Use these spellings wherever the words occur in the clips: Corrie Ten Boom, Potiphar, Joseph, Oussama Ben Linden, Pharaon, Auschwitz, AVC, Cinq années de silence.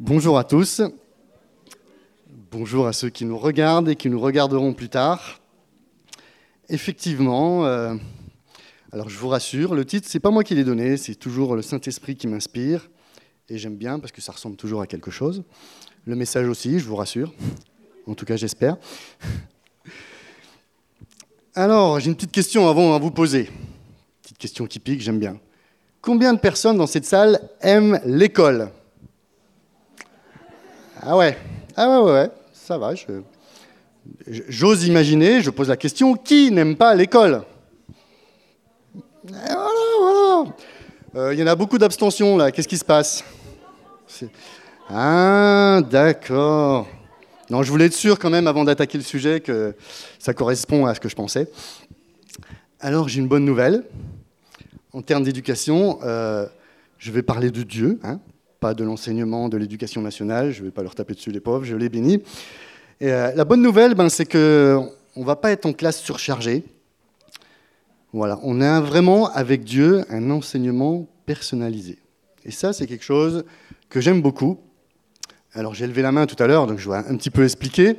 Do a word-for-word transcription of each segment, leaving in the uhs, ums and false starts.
Bonjour à tous, bonjour à ceux qui nous regardent et qui nous regarderont plus tard. Effectivement, euh, alors je vous rassure, le titre, c'est pas moi qui l'ai donné, c'est toujours le Saint-Esprit qui m'inspire, et j'aime bien parce que ça ressemble toujours à quelque chose. Le message aussi, je vous rassure, en tout cas j'espère. Alors, j'ai une petite question avant à vous poser, petite question qui pique, j'aime bien. Combien de personnes dans cette salle aiment l'école ? Ah ouais, ah ouais, ouais, ouais, ça va, je... j'ose imaginer, je pose la question, qui n'aime pas l'école ? Et voilà, voilà. Euh, y en a beaucoup d'abstentions, là, qu'est-ce qui se passe ? C'est... Ah, d'accord. Non, je voulais être sûr quand même, avant d'attaquer le sujet, que ça correspond à ce que je pensais. Alors, j'ai une bonne nouvelle. En termes d'éducation, euh, je vais parler de Dieu, hein. Pas de l'enseignement, de l'éducation nationale, je ne vais pas leur taper dessus les pauvres, je les bénis. Et euh, la bonne nouvelle, ben, c'est qu'on ne va pas être en classe surchargée. Voilà, on a vraiment avec Dieu un enseignement personnalisé. Et ça, c'est quelque chose que j'aime beaucoup. Alors j'ai levé la main tout à l'heure, donc je vais un petit peu expliquer.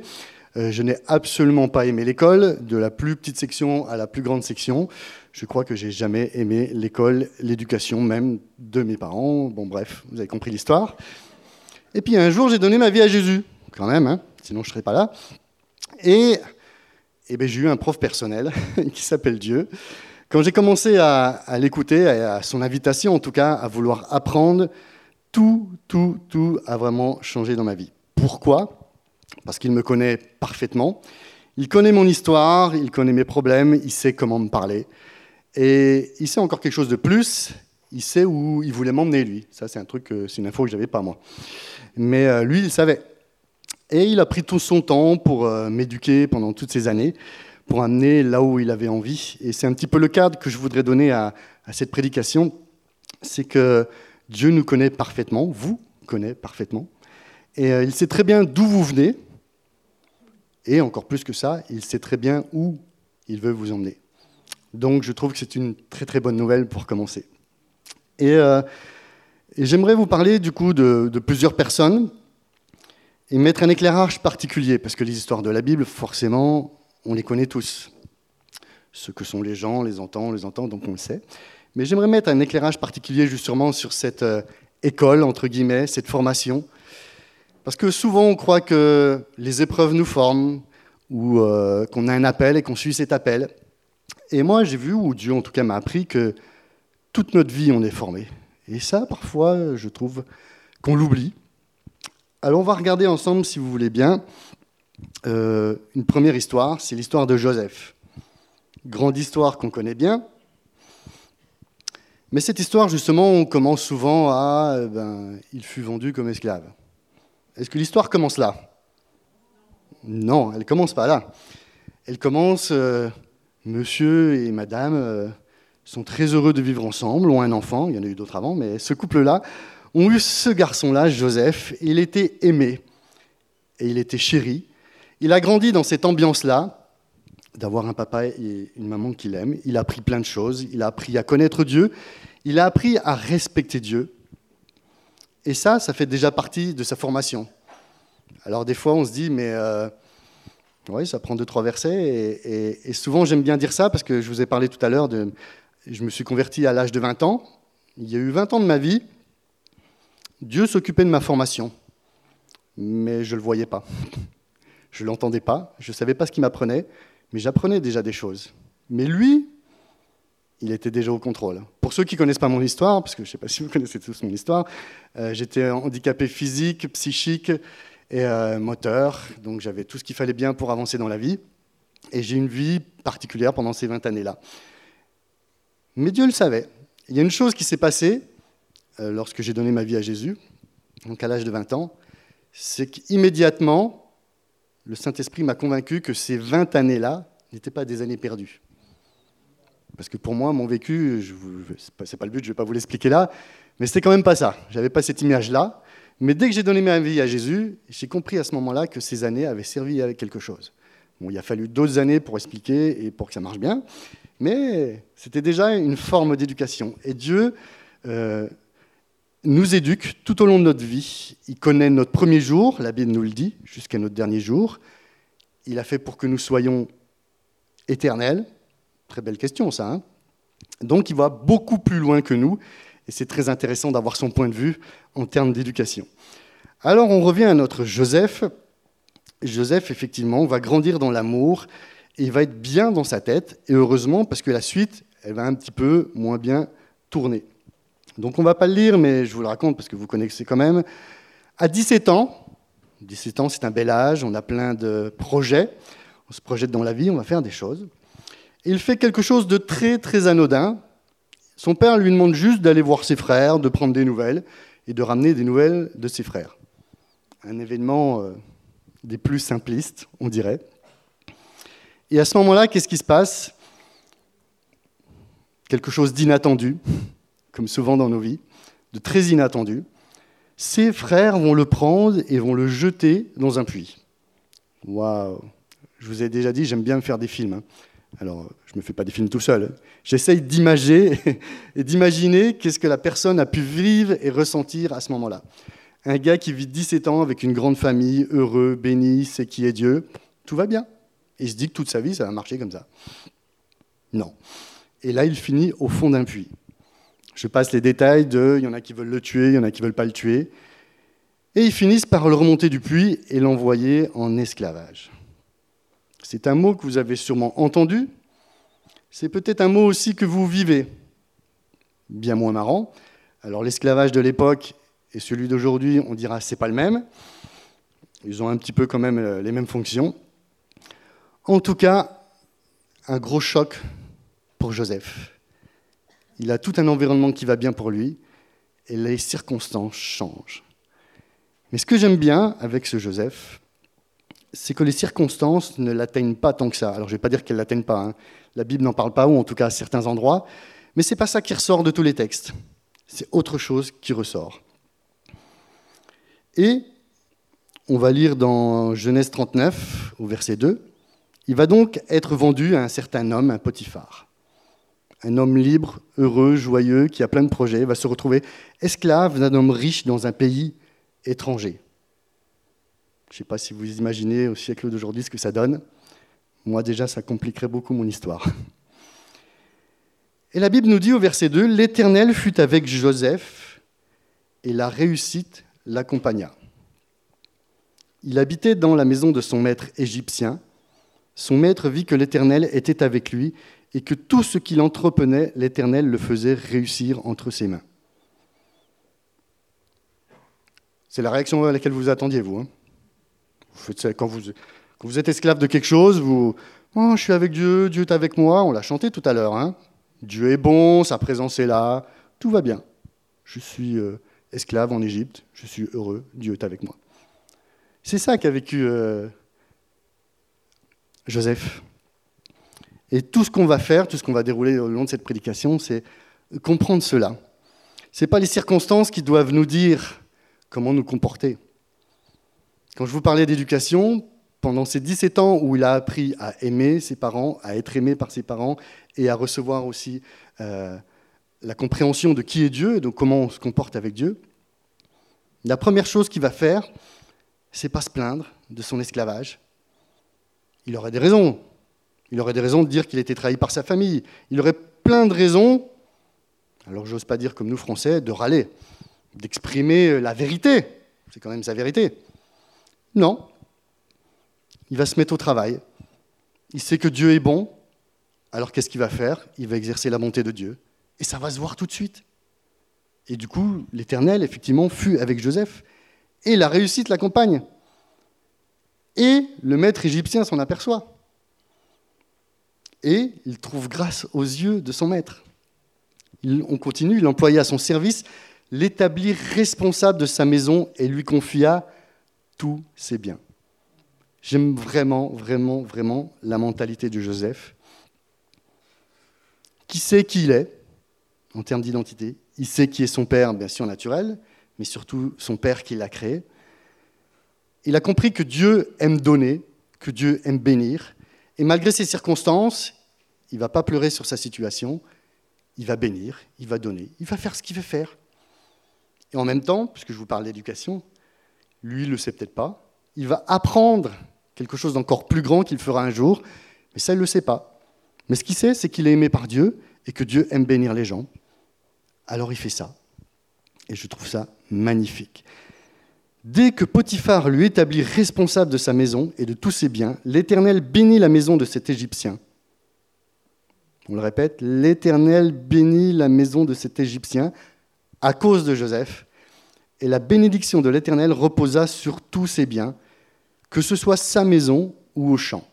Euh, je n'ai absolument pas aimé l'école, de la plus petite section à la plus grande section. Je crois que j'ai jamais aimé l'école, l'éducation même de mes parents. Bon bref, vous avez compris l'histoire. Et puis un jour, j'ai donné ma vie à Jésus, quand même, hein, sinon je ne serais pas là. Et, et ben, j'ai eu un prof personnel qui s'appelle Dieu. Quand j'ai commencé à, à l'écouter, à, à son invitation en tout cas, à vouloir apprendre, tout, tout, tout a vraiment changé dans ma vie. Pourquoi ? Parce qu'il me connaît parfaitement. Il connaît mon histoire, il connaît mes problèmes, il sait comment me parler. Et il sait encore quelque chose de plus, il sait où il voulait m'emmener, lui. Ça, c'est un truc, c'est une info que je n'avais pas, moi. Mais euh, lui, il savait. Et il a pris tout son temps pour euh, m'éduquer pendant toutes ces années, pour amener là où il avait envie. Et c'est un petit peu le cadre que je voudrais donner à, à cette prédication. C'est que Dieu nous connaît parfaitement, vous connaît parfaitement. Et euh, il sait très bien d'où vous venez. Et encore plus que ça, il sait très bien où il veut vous emmener. Donc je trouve que c'est une très très bonne nouvelle pour commencer. Et, euh, et j'aimerais vous parler du coup de, de plusieurs personnes et mettre un éclairage particulier, parce que les histoires de la Bible, forcément, on les connaît tous. Ce que sont les gens, on les entend, on les entend, donc on le sait. Mais j'aimerais mettre un éclairage particulier justement sur cette euh, école, entre guillemets, cette formation. Parce que souvent on croit que les épreuves nous forment, ou euh, qu'on a un appel et qu'on suit cet appel. Et moi, j'ai vu, ou Dieu en tout cas m'a appris, que toute notre vie, on est formé. Et ça, parfois, je trouve qu'on l'oublie. Alors, on va regarder ensemble, si vous voulez bien, euh, une première histoire. C'est l'histoire de Joseph. Grande histoire qu'on connaît bien. Mais cette histoire, justement, on commence souvent à euh, « ben, il fut vendu comme esclave ». Est-ce que l'histoire commence là ? Non, elle ne commence pas là. Elle commence... Euh, Monsieur et Madame sont très heureux de vivre ensemble, ont un enfant, il y en a eu d'autres avant, mais ce couple-là ont eu ce garçon-là, Joseph, et il était aimé, et il était chéri. Il a grandi dans cette ambiance-là, d'avoir un papa et une maman qu'il aime. Il a appris plein de choses, il a appris à connaître Dieu, il a appris à respecter Dieu. Et ça, ça fait déjà partie de sa formation. Alors des fois, on se dit, mais... Euh, Oui, ça prend deux, trois versets. Et, et, et souvent, j'aime bien dire ça parce que je vous ai parlé tout à l'heure de... Je me suis converti à l'âge de vingt ans. Il y a eu vingt ans de ma vie. Dieu s'occupait de ma formation. Mais je ne le voyais pas. Je ne l'entendais pas. Je ne savais pas ce qu'il m'apprenait. Mais j'apprenais déjà des choses. Mais lui, il était déjà au contrôle. Pour ceux qui ne connaissent pas mon histoire, parce que je ne sais pas si vous connaissez tous mon histoire, euh, j'étais handicapé physique, psychique... et euh, moteur, donc j'avais tout ce qu'il fallait bien pour avancer dans la vie, et j'ai une vie particulière pendant ces vingt années-là. Mais Dieu le savait. Il y a une chose qui s'est passée euh, lorsque j'ai donné ma vie à Jésus, donc à l'âge de vingt ans, c'est qu'immédiatement, le Saint-Esprit m'a convaincu que ces vingt années-là n'étaient pas des années perdues. Parce que pour moi, mon vécu, je vous, c'est pas, c'est pas le but, je ne vais pas vous l'expliquer là, mais c'était quand même pas ça. Je n'avais pas cette image-là. Mais dès que j'ai donné ma vie à Jésus, j'ai compris à ce moment-là que ces années avaient servi à quelque chose. Bon, il a fallu d'autres années pour expliquer et pour que ça marche bien, mais c'était déjà une forme d'éducation. Et Dieu euh, nous éduque tout au long de notre vie. Il connaît notre premier jour, la Bible nous le dit, jusqu'à notre dernier jour. Il a fait pour que nous soyons éternels. Très belle question, ça. Hein, donc, il va beaucoup plus loin que nous. Et c'est très intéressant d'avoir son point de vue en termes d'éducation. Alors, on revient à notre Joseph. Joseph, effectivement, va grandir dans l'amour et va être bien dans sa tête. Et heureusement, parce que la suite, elle va un petit peu moins bien tourner. Donc, on ne va pas le lire, mais je vous le raconte parce que vous connaissez quand même. À dix-sept ans, dix-sept ans, c'est un bel âge, on a plein de projets. On se projette dans la vie, on va faire des choses. Il fait quelque chose de très, très anodin. Son père lui demande juste d'aller voir ses frères, de prendre des nouvelles et de ramener des nouvelles de ses frères. Un événement euh, des plus simplistes, on dirait. Et à ce moment-là, qu'est-ce qui se passe ? Quelque chose d'inattendu, comme souvent dans nos vies, de très inattendu. Ses frères vont le prendre et vont le jeter dans un puits. Waouh ! Je vous ai déjà dit, j'aime bien me faire des films. Hein. Alors, je ne me fais pas des films tout seul. J'essaye d'imager et d'imaginer qu'est-ce que la personne a pu vivre et ressentir à ce moment-là. Un gars qui vit dix-sept ans avec une grande famille, heureux, béni, sait qui est Dieu, tout va bien. Il se dit que toute sa vie, ça va marcher comme ça. Non. Et là, il finit au fond d'un puits. Je passe les détails de, il y en a qui veulent le tuer, il y en a qui ne veulent pas le tuer. Et ils finissent par le remonter du puits et l'envoyer en esclavage. C'est un mot que vous avez sûrement entendu. C'est peut-être un mot aussi que vous vivez. Bien moins marrant. Alors l'esclavage de l'époque et celui d'aujourd'hui, on dira c'est pas le même. Ils ont un petit peu quand même les mêmes fonctions. En tout cas, un gros choc pour Joseph. Il a tout un environnement qui va bien pour lui et les circonstances changent. Mais ce que j'aime bien avec ce Joseph, c'est que les circonstances ne l'atteignent pas tant que ça. Alors, je ne vais pas dire qu'elles ne l'atteignent pas. Hein. La Bible n'en parle pas, ou en tout cas à certains endroits. Mais ce n'est pas ça qui ressort de tous les textes. C'est autre chose qui ressort. Et on va lire dans Genèse trente-neuf, au verset deux. Il va donc être vendu à un certain homme, un Potiphar. Un homme libre, heureux, joyeux, qui a plein de projets, va se retrouver esclave d'un homme riche dans un pays étranger. Je ne sais pas si vous imaginez au siècle d'aujourd'hui ce que ça donne. Moi, déjà, ça compliquerait beaucoup mon histoire. Et la Bible nous dit au verset deux, « L'Éternel fut avec Joseph, et la réussite l'accompagna. Il habitait dans la maison de son maître égyptien. Son maître vit que l'Éternel était avec lui, et que tout ce qu'il entreprenait, l'Éternel le faisait réussir entre ses mains. » C'est la réaction à laquelle vous vous attendiez, vous, hein. Quand vous, quand vous êtes esclave de quelque chose, vous « Oh, je suis avec Dieu, Dieu est avec moi », on l'a chanté tout à l'heure. Hein. Dieu est bon, sa présence est là, tout va bien. Je suis euh, esclave en Égypte, je suis heureux, Dieu est avec moi. C'est ça qu'a vécu euh, Joseph. Et tout ce qu'on va faire, tout ce qu'on va dérouler au long de cette prédication, c'est comprendre cela. Ce n'est pas les circonstances qui doivent nous dire comment nous comporter. Quand je vous parlais d'éducation, pendant ces dix-sept ans où il a appris à aimer ses parents, à être aimé par ses parents et à recevoir aussi euh, la compréhension de qui est Dieu et de comment on se comporte avec Dieu, la première chose qu'il va faire, c'est pas se plaindre de son esclavage. Il aurait des raisons. Il aurait des raisons de dire qu'il était trahi par sa famille. Il aurait plein de raisons, alors j'ose pas dire comme nous Français, de râler, d'exprimer la vérité. C'est quand même sa vérité. Non, il va se mettre au travail. Il sait que Dieu est bon, alors qu'est-ce qu'il va faire ? Il va exercer la bonté de Dieu, et ça va se voir tout de suite. Et du coup, l'Éternel, effectivement, fut avec Joseph, et la réussite l'accompagne. Et le maître égyptien s'en aperçoit. Et il trouve grâce aux yeux de son maître. Il, on continue, il l'employa à son service, l'établit responsable de sa maison, et lui confia tous ses biens. J'aime vraiment, vraiment, vraiment la mentalité de Joseph. Qui sait qui il est, en termes d'identité. Il sait qui est son père, bien sûr naturel, mais surtout son père qui l'a créé. Il a compris que Dieu aime donner, que Dieu aime bénir. Et malgré ses circonstances, il ne va pas pleurer sur sa situation. Il va bénir, il va donner, il va faire ce qu'il veut faire. Et en même temps, puisque je vous parle d'éducation, lui, il ne le sait peut-être pas, il va apprendre quelque chose d'encore plus grand qu'il fera un jour, mais ça, il ne le sait pas. Mais ce qu'il sait, c'est qu'il est aimé par Dieu et que Dieu aime bénir les gens. Alors il fait ça. Et je trouve ça magnifique. Dès que Potiphar lui établit responsable de sa maison et de tous ses biens, l'Éternel bénit la maison de cet Égyptien. On le répète, l'Éternel bénit la maison de cet Égyptien à cause de Joseph. Et la bénédiction de l'Éternel reposa sur tous ses biens, que ce soit sa maison ou au champ.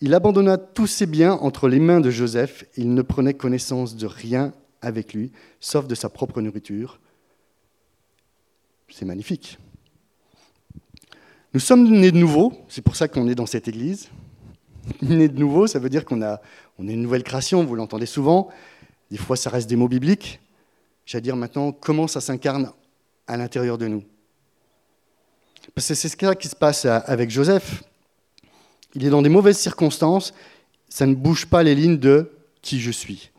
Il abandonna tous ses biens entre les mains de Joseph. Et il ne prenait connaissance de rien avec lui, sauf de sa propre nourriture. C'est magnifique. Nous sommes nés de nouveau, c'est pour ça qu'on est dans cette église. Nés de nouveau, ça veut dire qu'on a, on est une nouvelle création, vous l'entendez souvent. Des fois, ça reste des mots bibliques. J'allais dire maintenant, comment ça s'incarne à l'intérieur de nous. Parce que c'est ce qui se passe avec Joseph. Il est dans des mauvaises circonstances, ça ne bouge pas les lignes de « qui je suis ».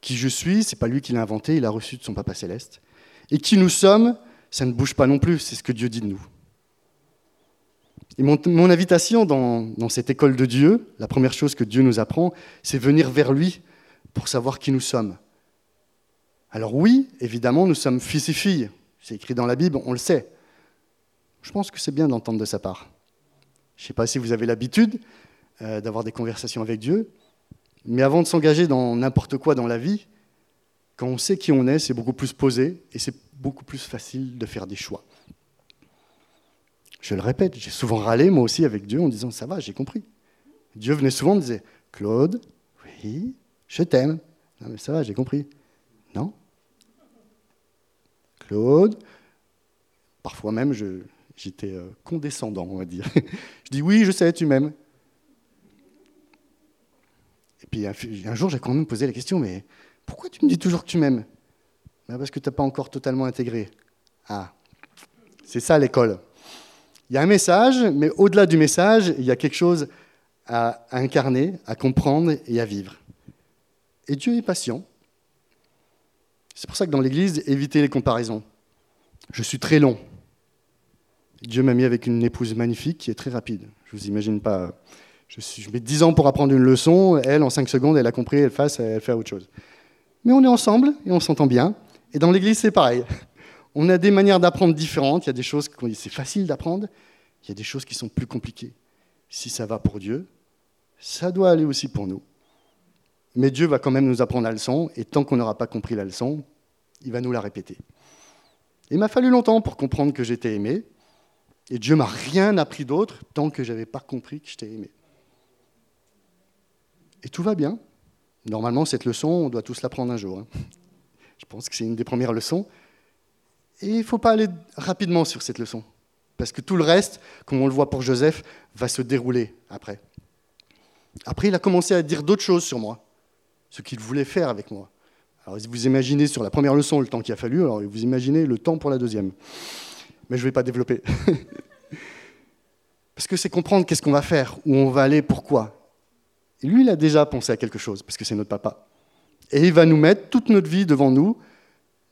Qui je suis, ce n'est pas lui qui l'a inventé, il l'a reçu de son Papa Céleste. Et qui nous sommes, ça ne bouge pas non plus, c'est ce que Dieu dit de nous. Et mon, mon invitation dans, dans cette école de Dieu, la première chose que Dieu nous apprend, c'est venir vers lui pour savoir qui nous sommes. Alors oui, évidemment, nous sommes fils et filles. C'est écrit dans la Bible, on le sait. Je pense que c'est bien d'entendre de sa part. Je ne sais pas si vous avez l'habitude euh, d'avoir des conversations avec Dieu, mais avant de s'engager dans n'importe quoi dans la vie, quand on sait qui on est, c'est beaucoup plus posé et c'est beaucoup plus facile de faire des choix. Je le répète, j'ai souvent râlé, moi aussi, avec Dieu en disant « ça va, j'ai compris ». Dieu venait souvent et disait « Claude, oui, je t'aime. Non mais ça va, j'ai compris. Non. Claude, parfois même, je, j'étais euh, condescendant, on va dire. Je dis « oui, je sais, tu m'aimes ». Et puis un, un jour, j'ai quand même posé la question « mais pourquoi tu me dis toujours que tu m'aimes ?»« Ben parce que tu n'as pas encore totalement intégré. » Ah, c'est ça l'école. Il y a un message, mais au-delà du message, il y a quelque chose à incarner, à comprendre et à vivre. Et Dieu est patient. C'est pour ça que dans l'Église, évitez les comparaisons. Je suis très long. Dieu m'a mis avec une épouse magnifique qui est très rapide. Je ne vous imagine pas. Je, suis, je mets dix ans pour apprendre une leçon. Elle, en cinq secondes, elle a compris, elle fait, elle fait autre chose. Mais on est ensemble et on s'entend bien. Et dans l'Église, c'est pareil. On a des manières d'apprendre différentes. Il y a des choses que c'est facile d'apprendre. Il y a des choses qui sont plus compliquées. Si ça va pour Dieu, ça doit aller aussi pour nous. Mais Dieu va quand même nous apprendre la leçon. Et tant qu'on n'aura pas compris la leçon, il va nous la répéter. Il m'a fallu longtemps pour comprendre que j'étais aimé. Et Dieu m'a rien appris d'autre tant que je n'avais pas compris que j'étais aimé. Et tout va bien. Normalement, cette leçon, on doit tous l'apprendre un jour. Hein. Je pense que c'est une des premières leçons. Et il ne faut pas aller rapidement sur cette leçon, parce que tout le reste, comme on le voit pour Joseph, va se dérouler après. Après, il a commencé à dire d'autres choses sur moi, ce qu'il voulait faire avec moi. Alors, vous imaginez sur la première leçon le temps qu'il a fallu, alors vous imaginez le temps pour la deuxième. Mais je ne vais pas développer. Parce que c'est comprendre qu'est-ce qu'on va faire, où on va aller, pourquoi. Et lui, il a déjà pensé à quelque chose, parce que c'est notre papa. Et il va nous mettre toute notre vie devant nous,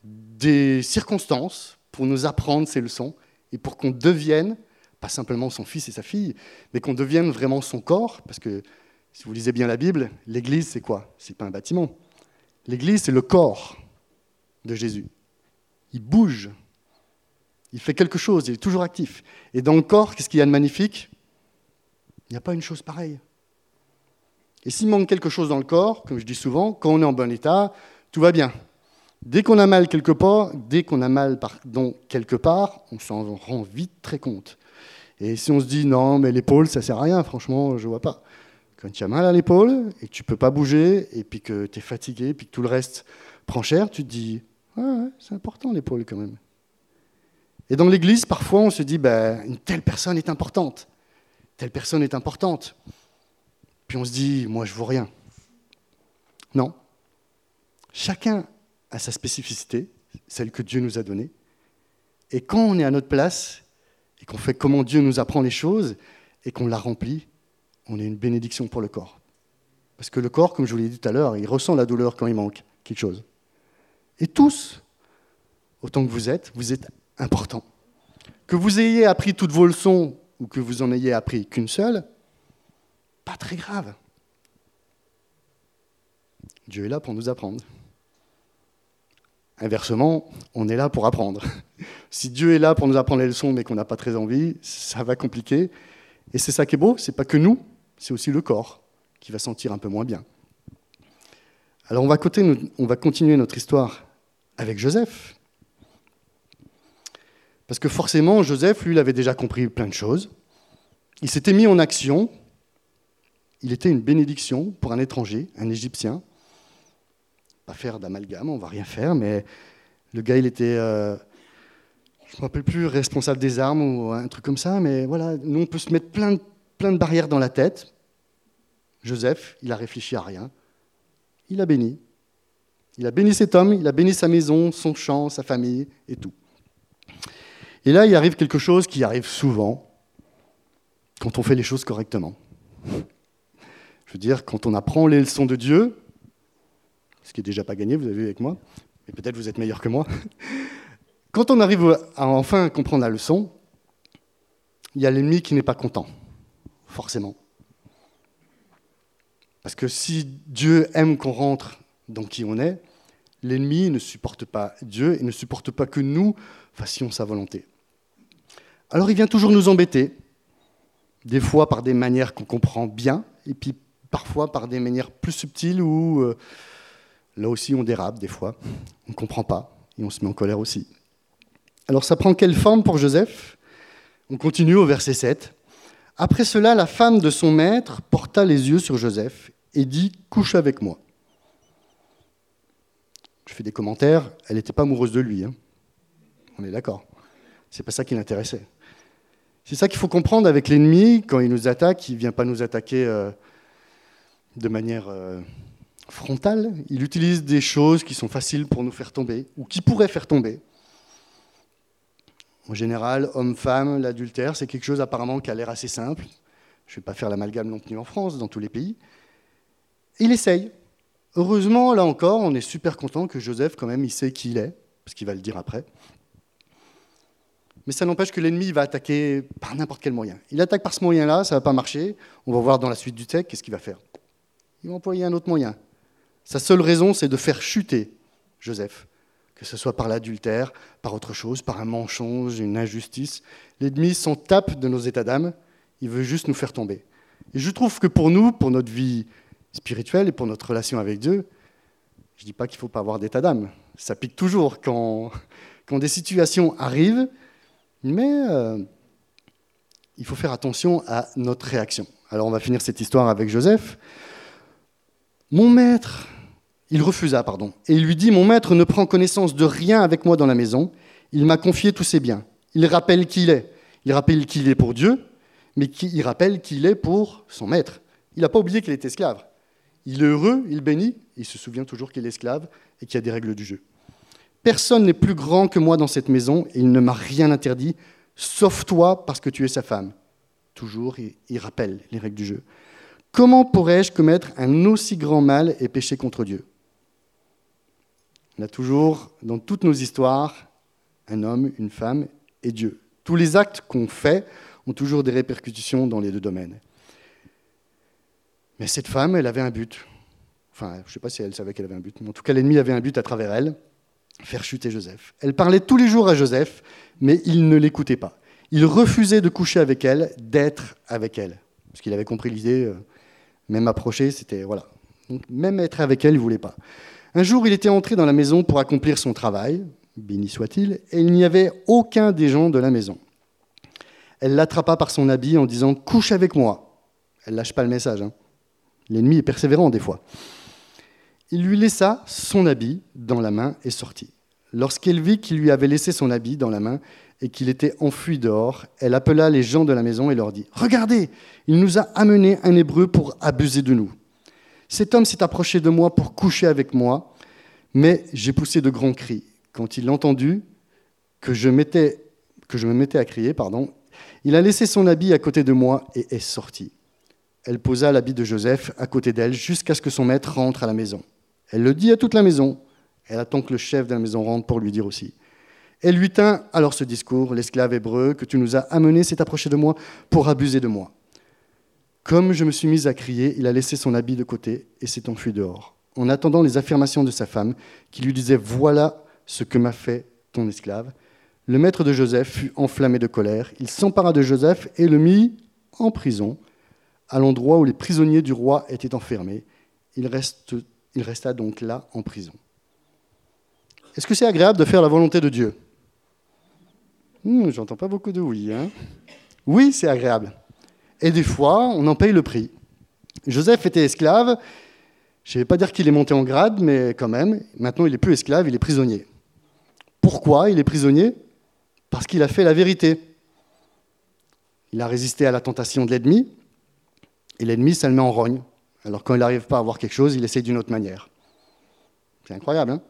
des circonstances pour nous apprendre ces leçons et pour qu'on devienne, pas simplement son fils et sa fille, mais qu'on devienne vraiment son corps, parce que si vous lisez bien la Bible, l'Église, c'est quoi ? C'est pas un bâtiment. L'Église, c'est le corps de Jésus. Il bouge, il fait quelque chose, il est toujours actif. Et dans le corps, qu'est-ce qu'il y a de magnifique ? Il n'y a pas une chose pareille. Et s'il manque quelque chose dans le corps, comme je dis souvent, quand on est en bon état, tout va bien. Dès qu'on a mal quelque part, dès qu'on a mal pardon, quelque part, on s'en rend vite très compte. Et si on se dit non, mais l'épaule, ça sert à rien, franchement, je vois pas. Quand tu as mal à l'épaule et que tu peux pas bouger et puis que tu es fatigué et puis que tout le reste prend cher, tu te dis ouais, ouais, c'est important l'épaule quand même. Et dans l'Église, parfois, on se dit ben, une telle personne est importante, telle personne est importante. Puis on se dit moi, je vaux rien. Non. Chacun à sa spécificité, celle que Dieu nous a donnée. Et quand on est à notre place, et qu'on fait comment Dieu nous apprend les choses, et qu'on la remplit, on est une bénédiction pour le corps. Parce que le corps, comme je vous l'ai dit tout à l'heure, il ressent la douleur quand il manque quelque chose. Et tous, autant que vous êtes, vous êtes important. Que vous ayez appris toutes vos leçons ou que vous en ayez appris qu'une seule, pas très grave. Dieu est là pour nous apprendre. Inversement, on est là pour apprendre. Si Dieu est là pour nous apprendre les leçons mais qu'on n'a pas très envie, ça va compliquer. Et c'est ça qui est beau, c'est pas que nous, c'est aussi le corps qui va sentir un peu moins bien. Alors on va, côté, on va continuer notre histoire avec Joseph. Parce que forcément, Joseph, lui, il avait déjà compris plein de choses. Il s'était mis en action. Il était une bénédiction pour un étranger, un Égyptien. Pas faire d'amalgame, on ne va rien faire, mais le gars, il était, euh, je ne me rappelle plus, responsable des armes ou un truc comme ça, mais voilà, nous, on peut se mettre plein de, plein de barrières dans la tête. Joseph, il a réfléchi à rien. Il a béni. Il a béni cet homme, il a béni sa maison, son champ, sa famille et tout. Et là, il arrive quelque chose qui arrive souvent quand on fait les choses correctement. Je veux dire, quand on apprend les leçons de Dieu, ce qui n'est déjà pas gagné, vous avez vu avec moi, mais peut-être vous êtes meilleur que moi. Quand on arrive à enfin comprendre la leçon, il y a l'ennemi qui n'est pas content, forcément. Parce que si Dieu aime qu'on rentre dans qui on est, l'ennemi ne supporte pas Dieu et ne supporte pas que nous fassions sa volonté. Alors il vient toujours nous embêter, des fois par des manières qu'on comprend bien, et puis parfois par des manières plus subtiles où euh, là aussi on dérape des fois, on ne comprend pas et on se met en colère aussi. Alors ça prend quelle forme pour Joseph ? On continue au verset sept. « Après cela, la femme de son maître porta les yeux sur Joseph et dit « Couche avec moi ». Je fais des commentaires, elle n'était pas amoureuse de lui. Hein. On est d'accord. C'est pas ça qui l'intéressait. C'est ça qu'il faut comprendre avec l'ennemi, quand il nous attaque, il ne vient pas nous attaquer euh, de manière euh, frontale. Il utilise des choses qui sont faciles pour nous faire tomber, ou qui pourraient faire tomber. En général, homme-femme, l'adultère, c'est quelque chose apparemment qui a l'air assez simple. Je ne vais pas faire l'amalgame non plus en France, dans tous les pays. Il essaye. Heureusement, là encore, on est super content que Joseph, quand même, il sait qui il est, parce qu'il va le dire après. Mais ça n'empêche que l'ennemi va attaquer par n'importe quel moyen. Il attaque par ce moyen-là, ça ne va pas marcher. On va voir dans la suite du texte, qu'est-ce qu'il va faire ? Il va employer un autre moyen. Sa seule raison, c'est de faire chuter Joseph, que ce soit par l'adultère, par autre chose, par un mensonge, une injustice. L'ennemi s'en tape de nos états d'âme, il veut juste nous faire tomber. Et je trouve que pour nous, pour notre vie spirituelle et pour notre relation avec Dieu, je ne dis pas qu'il ne faut pas avoir d'état d'âme. Ça pique toujours quand, quand des situations arrivent, mais euh, il faut faire attention à notre réaction. Alors on va finir cette histoire avec Joseph. Mon maître, il refusa, pardon, et il lui dit, mon maître ne prend connaissance de rien avec moi dans la maison, il m'a confié tous ses biens. Il rappelle qui il est. Il rappelle qui il est pour Dieu, mais il rappelle qui il est pour son maître. Il n'a pas oublié qu'il est esclave. Il est heureux, il bénit, il se souvient toujours qu'il est esclave et qu'il y a des règles du jeu. Personne n'est plus grand que moi dans cette maison et il ne m'a rien interdit, sauf toi parce que tu es sa femme. Toujours, il rappelle les règles du jeu. Comment pourrais-je commettre un aussi grand mal et pécher contre Dieu ? On a toujours, dans toutes nos histoires, un homme, une femme et Dieu. Tous les actes qu'on fait ont toujours des répercussions dans les deux domaines. Mais cette femme, elle avait un but. Enfin, je ne sais pas si elle savait qu'elle avait un but, mais en tout cas, l'ennemi avait un but à travers elle, faire chuter Joseph. Elle parlait tous les jours à Joseph, mais il ne l'écoutait pas. Il refusait de coucher avec elle, d'être avec elle. Parce qu'il avait compris l'idée, euh, même approcher, c'était... voilà. Donc, même être avec elle, il ne voulait pas. Un jour, il était entré dans la maison pour accomplir son travail, béni soit-il, et il n'y avait aucun des gens de la maison. Elle l'attrapa par son habit en disant « Couche avec moi ». Elle ne lâche pas le message, hein. L'ennemi est persévérant des fois. Il lui laissa son habit dans la main et sortit. Lorsqu'elle vit qu'il lui avait laissé son habit dans la main et qu'il était enfui dehors, elle appela les gens de la maison et leur dit « Regardez, il nous a amené un Hébreu pour abuser de nous. Cet homme s'est approché de moi pour coucher avec moi, mais j'ai poussé de grands cris. Quand il a entendu que je, mettais, que je me mettais à crier, pardon, il a laissé son habit à côté de moi et est sorti. » Elle posa l'habit de Joseph à côté d'elle jusqu'à ce que son maître rentre à la maison. Elle le dit à toute la maison. Elle attend que le chef de la maison rentre pour lui dire aussi. et lui tint alors ce discours, l'esclave hébreu que tu nous as amené s'est approché de moi pour abuser de moi. Comme je me suis mis à crier, il a laissé son habit de côté et s'est enfui dehors, en attendant les affirmations de sa femme, qui lui disait « Voilà ce que m'a fait ton esclave ». Le maître de Joseph fut enflammé de colère. Il s'empara de Joseph et le mit en prison, à l'endroit où les prisonniers du roi étaient enfermés. Il, reste, il resta donc là, en prison. Est-ce que c'est agréable de faire la volonté de Dieu ? hmm, J'entends pas beaucoup de oui. Hein ? Oui, c'est agréable. Et des fois, on en paye le prix. Joseph était esclave. Je ne vais pas dire qu'il est monté en grade, mais quand même, maintenant il n'est plus esclave, il est prisonnier. Pourquoi il est prisonnier ? Parce qu'il a fait la vérité. Il a résisté à la tentation de l'ennemi, et l'ennemi, ça le met en rogne. Alors quand il n'arrive pas à avoir quelque chose, il essaye d'une autre manière. C'est incroyable, hein ?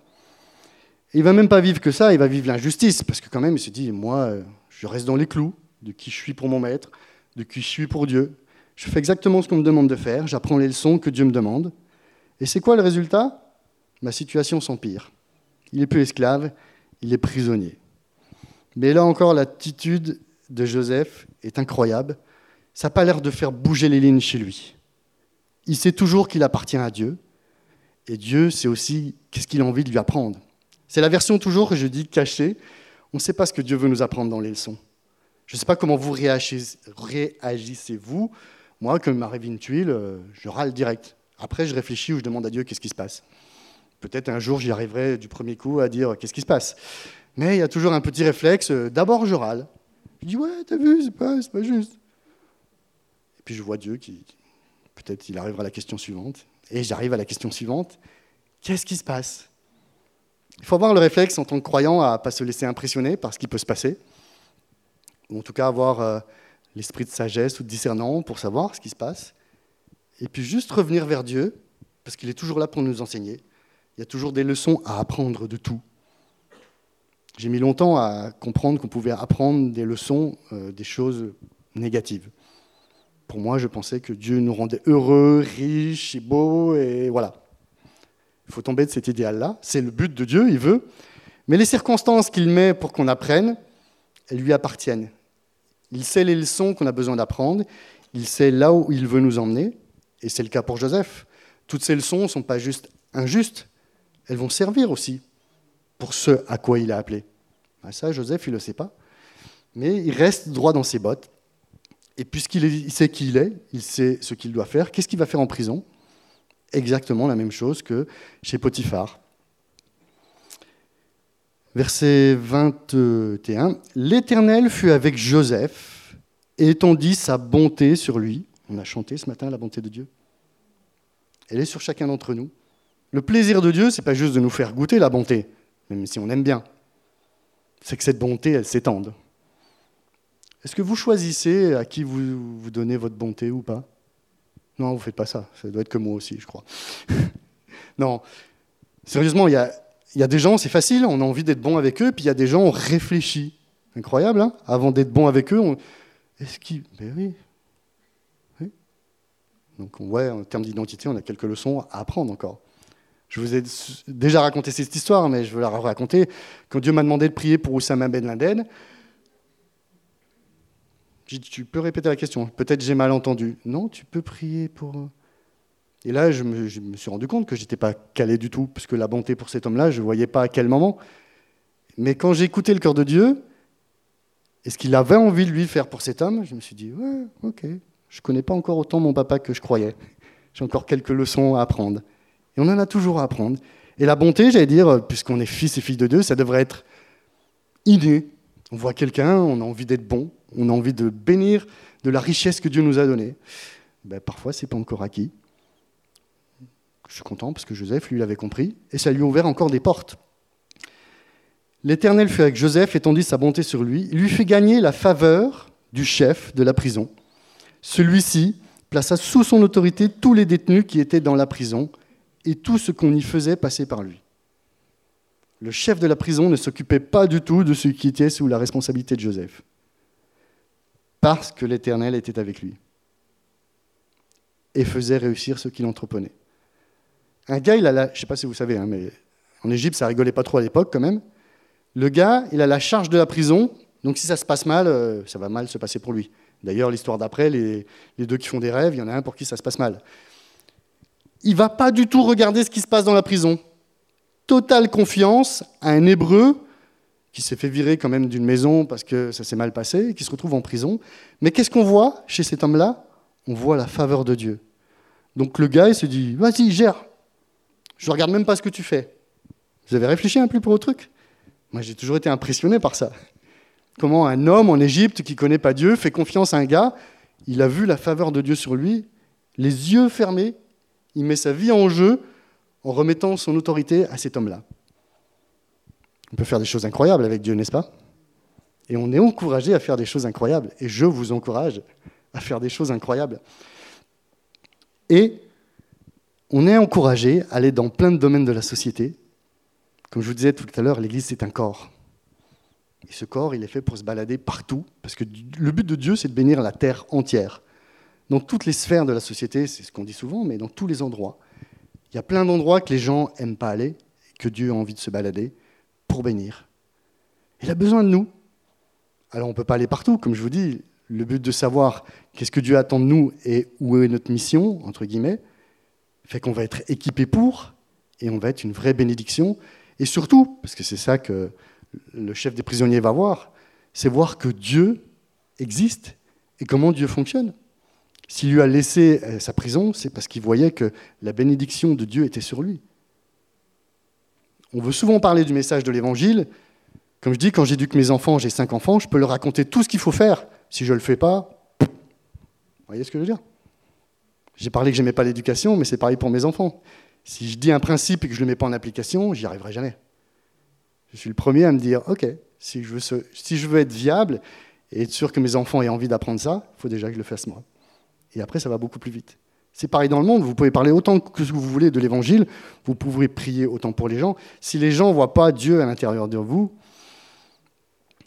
Il ne va même pas vivre que ça, il va vivre l'injustice, parce que quand même, il se dit, moi, je reste dans les clous de qui je suis pour mon maître, de qui je suis pour Dieu. Je fais exactement ce qu'on me demande de faire, j'apprends les leçons que Dieu me demande. Et c'est quoi le résultat ? Ma situation s'empire. Il n'est plus esclave, il est prisonnier. Mais là encore, l'attitude de Joseph est incroyable. Ça n'a pas l'air de faire bouger les lignes chez lui. Il sait toujours qu'il appartient à Dieu. Et Dieu sait aussi qu'est-ce qu'il a envie de lui apprendre. C'est la version toujours que je dis cachée. On ne sait pas ce que Dieu veut nous apprendre dans les leçons. Je ne sais pas comment vous réagissez-vous. Moi, quand m'arrive une tuile, je râle direct. Après, je réfléchis ou je demande à Dieu qu'est-ce qui se passe. Peut-être un jour, j'y arriverai du premier coup à dire qu'est-ce qui se passe. Mais il y a toujours un petit réflexe. D'abord, je râle. Je dis, ouais, t'as vu, c'est pas, c'est pas juste. Et puis, je vois Dieu qui, peut-être, il arrivera à la question suivante. Et j'arrive à la question suivante. Qu'est-ce qui se passe ? Il faut avoir le réflexe, en tant que croyant, à ne pas se laisser impressionner par ce qui peut se passer. Ou en tout cas, avoir euh, l'esprit de sagesse ou de discernement pour savoir ce qui se passe. Et puis, juste revenir vers Dieu, parce qu'il est toujours là pour nous enseigner. Il y a toujours des leçons à apprendre de tout. J'ai mis longtemps à comprendre qu'on pouvait apprendre des leçons, euh, des choses négatives. Pour moi, je pensais que Dieu nous rendait heureux, riches et beaux, et voilà. Il faut tomber de cet idéal-là. C'est le but de Dieu, il veut. Mais les circonstances qu'il met pour qu'on apprenne, elles lui appartiennent. Il sait les leçons qu'on a besoin d'apprendre. Il sait là où il veut nous emmener. Et c'est le cas pour Joseph. Toutes ces leçons ne sont pas juste injustes. Elles vont servir aussi pour ce à quoi il a appelé. Ça, Joseph, il ne le sait pas. Mais il reste droit dans ses bottes. Et puisqu'il est, il sait qui il est, il sait ce qu'il doit faire, qu'est-ce qu'il va faire en prison ? Exactement la même chose que chez Potiphar. Verset vingt et un. « L'Éternel fut avec Joseph et étendit sa bonté sur lui. » On a chanté ce matin la bonté de Dieu. Elle est sur chacun d'entre nous. Le plaisir de Dieu, ce n'est pas juste de nous faire goûter la bonté, même si on aime bien. C'est que cette bonté, elle s'étende. Est-ce que vous choisissez à qui vous, vous donnez votre bonté ou pas ? Non, vous ne faites pas ça. Ça doit être que moi aussi, je crois. Non, sérieusement, il y a, y a des gens, c'est facile, on a envie d'être bon avec eux, puis il y a des gens, on réfléchit. Incroyable, hein ? Avant d'être bon avec eux, on... est-ce qu'ils... Ben oui. oui. Donc, ouais, en termes d'identité, on a quelques leçons à apprendre encore. Je vous ai déjà raconté cette histoire, mais je veux la raconter. Quand Dieu m'a demandé de prier pour Oussama Ben Linden, j'ai dit, tu peux répéter la question, peut-être j'ai mal entendu. Non, tu peux prier pour... Et là, je me, je me suis rendu compte que je n'étais pas calé du tout, parce que la bonté pour cet homme-là, je ne voyais pas à quel moment. Mais quand j'ai écouté le cœur de Dieu, et ce qu'il avait envie de lui faire pour cet homme, je me suis dit, ouais, ok, je ne connais pas encore autant mon papa que je croyais. J'ai encore quelques leçons à apprendre. Et on en a toujours à apprendre. Et la bonté, j'allais dire, puisqu'on est fils et filles de Dieu, ça devrait être inné. On voit quelqu'un, on a envie d'être bon, on a envie de bénir de la richesse que Dieu nous a donnée. Ben, parfois, ce n'est pas encore acquis. Je suis content parce que Joseph, lui, l'avait compris. Et ça lui a ouvert encore des portes. L'Éternel fut avec Joseph, étendit sa bonté sur lui. Il lui fit gagner la faveur du chef de la prison. Celui-ci plaça sous son autorité tous les détenus qui étaient dans la prison et tout ce qu'on y faisait passait par lui. Le chef de la prison ne s'occupait pas du tout de ce qui était sous la responsabilité de Joseph, parce que l'Éternel était avec lui et faisait réussir ce qu'il entreprenait. Un gars, il a la... je ne sais pas si vous savez, hein, mais en Égypte, ça rigolait pas trop à l'époque quand même. Le gars, il a la charge de la prison, donc si ça se passe mal, euh, ça va mal se passer pour lui. D'ailleurs, l'histoire d'après, les, les deux qui font des rêves, il y en a un pour qui ça se passe mal. Il ne va pas du tout regarder ce qui se passe dans la prison. Totale confiance à un Hébreu qui s'est fait virer quand même d'une maison parce que ça s'est mal passé, et qui se retrouve en prison. Mais qu'est-ce qu'on voit chez cet homme-là ? On voit la faveur de Dieu. Donc le gars, il se dit, vas-y, gère. Je ne regarde même pas ce que tu fais. Vous avez réfléchi un peu pour le truc ? Moi, j'ai toujours été impressionné par ça. Comment un homme en Égypte qui ne connaît pas Dieu fait confiance à un gars, il a vu la faveur de Dieu sur lui, les yeux fermés, il met sa vie en jeu en remettant son autorité à cet homme-là. On peut faire des choses incroyables avec Dieu, n'est-ce pas ? Et on est encouragé à faire des choses incroyables. Et je vous encourage à faire des choses incroyables. Et on est encouragé à aller dans plein de domaines de la société. Comme je vous disais tout à l'heure, l'Église, c'est un corps. Et ce corps, il est fait pour se balader partout, parce que le but de Dieu, c'est de bénir la terre entière. Dans toutes les sphères de la société, c'est ce qu'on dit souvent, mais dans tous les endroits. Il y a plein d'endroits que les gens n'aiment pas aller, que Dieu a envie de se balader pour bénir. Il a besoin de nous. Alors, on ne peut pas aller partout, comme je vous dis. Le but de savoir qu'est-ce que Dieu attend de nous et où est notre mission, entre guillemets, fait qu'on va être équipé pour, et on va être une vraie bénédiction. Et surtout, parce que c'est ça que le chef des prisonniers va voir, c'est voir que Dieu existe et comment Dieu fonctionne. S'il lui a laissé sa prison, c'est parce qu'il voyait que la bénédiction de Dieu était sur lui. On veut souvent parler du message de l'Évangile. Comme je dis, quand j'éduque mes enfants, j'ai cinq enfants, je peux leur raconter tout ce qu'il faut faire. Si je ne le fais pas, vous voyez ce que je veux dire ? J'ai parlé que je n'aimais pas l'éducation, mais c'est pareil pour mes enfants. Si je dis un principe et que je ne le mets pas en application, j'y arriverai jamais. Je suis le premier à me dire, ok, si je veux, ce, si je veux être viable et être sûr que mes enfants aient envie d'apprendre ça, il faut déjà que je le fasse moi. Et après, ça va beaucoup plus vite. C'est pareil dans le monde, vous pouvez parler autant que vous voulez de l'Évangile, vous pouvez prier autant pour les gens. Si les gens ne voient pas Dieu à l'intérieur de vous,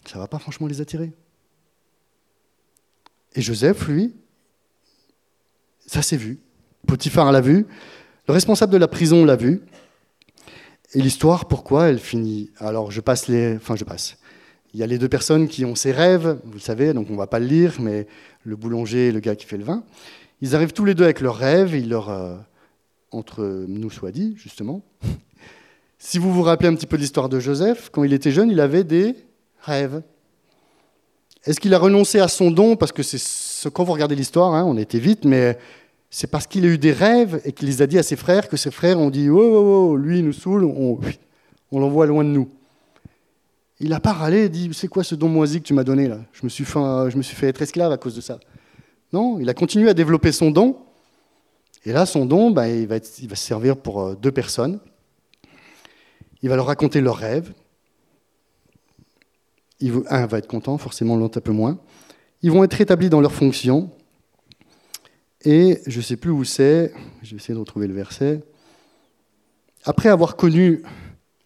ça ne va pas franchement les attirer. Et Joseph, lui, ça s'est vu. Potiphar l'a vu, le responsable de la prison l'a vu. Et l'histoire, pourquoi elle finit ? Alors, je passe les... Enfin, je passe. Il y a les deux personnes qui ont ces rêves, vous le savez, donc on ne va pas le lire, mais le boulanger et le gars qui fait le vin. Ils arrivent tous les deux avec leurs rêves, ils leur... Euh, entre nous soit dit, justement. Si vous vous rappelez un petit peu de l'histoire de Joseph, quand il était jeune, il avait des rêves. Est-ce qu'il a renoncé à son don ? Parce que c'est ce... quand vous regardez l'histoire, hein, on était vite, mais... C'est parce qu'il a eu des rêves et qu'il les a dit à ses frères que ses frères ont dit « Oh, oh, oh, lui, il nous saoule, on, on l'envoie loin de nous. » Il n'a pas râlé et dit « C'est quoi ce don moisi que tu m'as donné là ? Je me suis fait, je me suis fait être esclave à cause de ça. » Non, il a continué à développer son don. Et là, son don, bah, il va être, il va servir pour deux personnes. Il va leur raconter leurs rêves. Il, un va être content, forcément l'autre un peu moins. Ils vont être rétablis dans leurs fonctions. Et je ne sais plus où c'est, je vais essayer de retrouver le verset. Après avoir connu